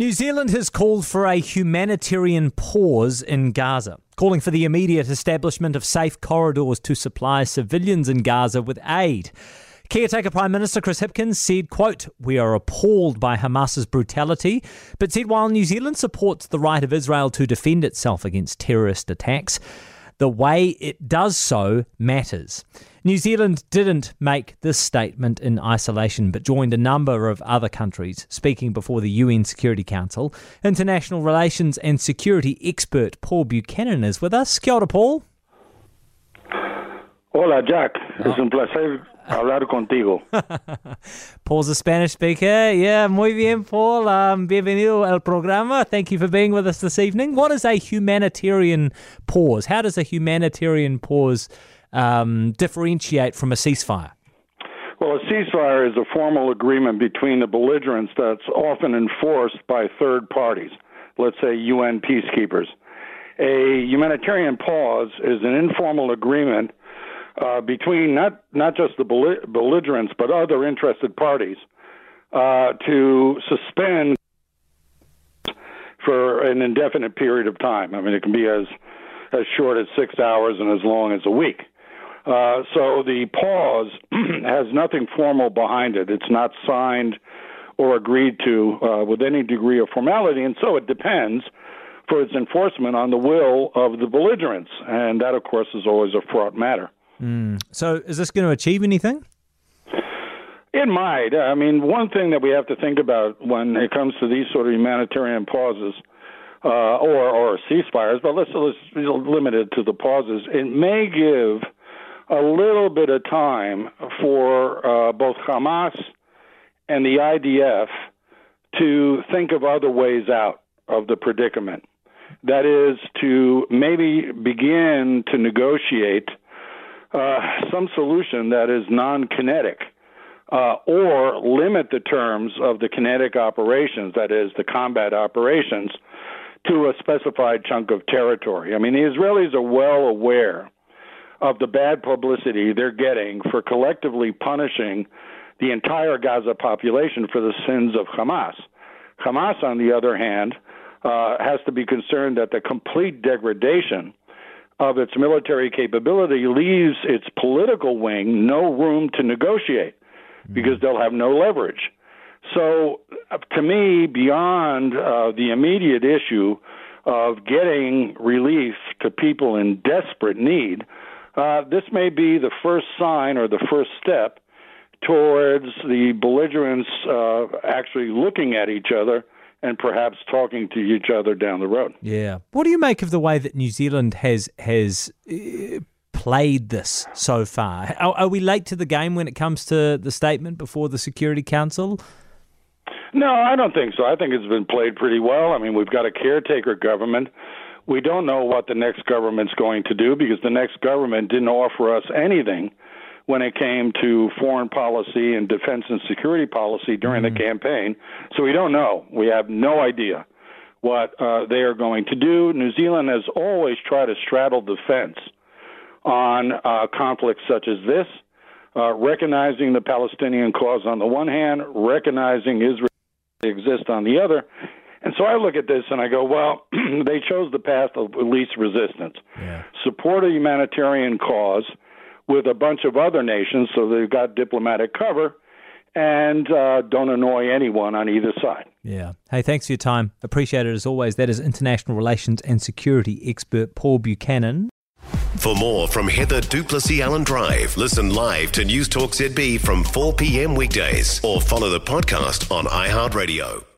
New Zealand has called for a humanitarian pause in Gaza, calling for the immediate establishment of safe corridors to supply civilians in Gaza with aid. Caretaker Prime Minister Chris Hipkins said, quote, "We are appalled by Hamas's brutality," but said while New Zealand supports the right of Israel to defend itself against terrorist attacks, the way it does so matters. New Zealand didn't make this statement in isolation, but joined a number of other countries speaking before the UN Security Council. International relations and security expert Paul Buchanan is with us. Kia ora, Paul. Hola, Jack. Oh. Es un placer hablar contigo. Paul's a Spanish speaker. Yeah, muy bien, Paul. Bienvenido al programa. Thank you for being with us this evening. What is a humanitarian pause? How does a humanitarian pause differentiate from a ceasefire? Well, a ceasefire is a formal agreement between the belligerents that's often enforced by third parties, let's say UN peacekeepers. A humanitarian pause is an informal agreement between not just the belligerents but other interested parties to suspend for an indefinite period of time. I mean, it can be as short as 6 hours and as long as a week. So the pause has nothing formal behind it. It's not signed or agreed to with any degree of formality, and so it depends for its enforcement on the will of the belligerents. And that, of course, is always a fraught matter. So is this going to achieve anything? It might. I mean, one thing that we have to think about when it comes to these sort of humanitarian pauses or ceasefires, but let's limit it to the pauses, it may give a little bit of time for both Hamas and the IDF to think of other ways out of the predicament. That is, to maybe begin to negotiate some solution that is non-kinetic or limit the terms of the kinetic operations, that is, the combat operations, to a specified chunk of territory. I mean, the Israelis are well aware of the bad publicity they're getting for collectively punishing the entire Gaza population for the sins of Hamas. Hamas, on the other hand, has to be concerned that the complete degradation of its military capability leaves its political wing no room to negotiate because they'll have no leverage. So, to me, beyond the immediate issue of getting relief to people in desperate need, this may be the first sign or the first step towards the belligerents actually looking at each other and perhaps talking to each other down the road. Yeah. What do you make of the way that New Zealand has played this so far? Are we late to the game when it comes to the statement before the Security Council? No, I don't think so. I think it's been played pretty well. I mean, we've got a caretaker government. We don't know what the next government's going to do because the next government didn't offer us anything when it came to foreign policy and defense and security policy during the campaign. So we don't know. We have no idea what they are going to do. New Zealand has always tried to straddle the fence on conflicts such as this, recognizing the Palestinian cause on the one hand, recognizing Israel exists on the other. And so I look at this and I go, well, they chose the path of least resistance. Yeah. Support a humanitarian cause with a bunch of other nations so they've got diplomatic cover, and don't annoy anyone on either side. Yeah. Hey, thanks for your time. Appreciate it as always. That is international relations and security expert Paul Buchanan. For more from Heather Duplessy Allen Drive, listen live to Newstalk ZB from 4 p.m. weekdays or follow the podcast on iHeartRadio.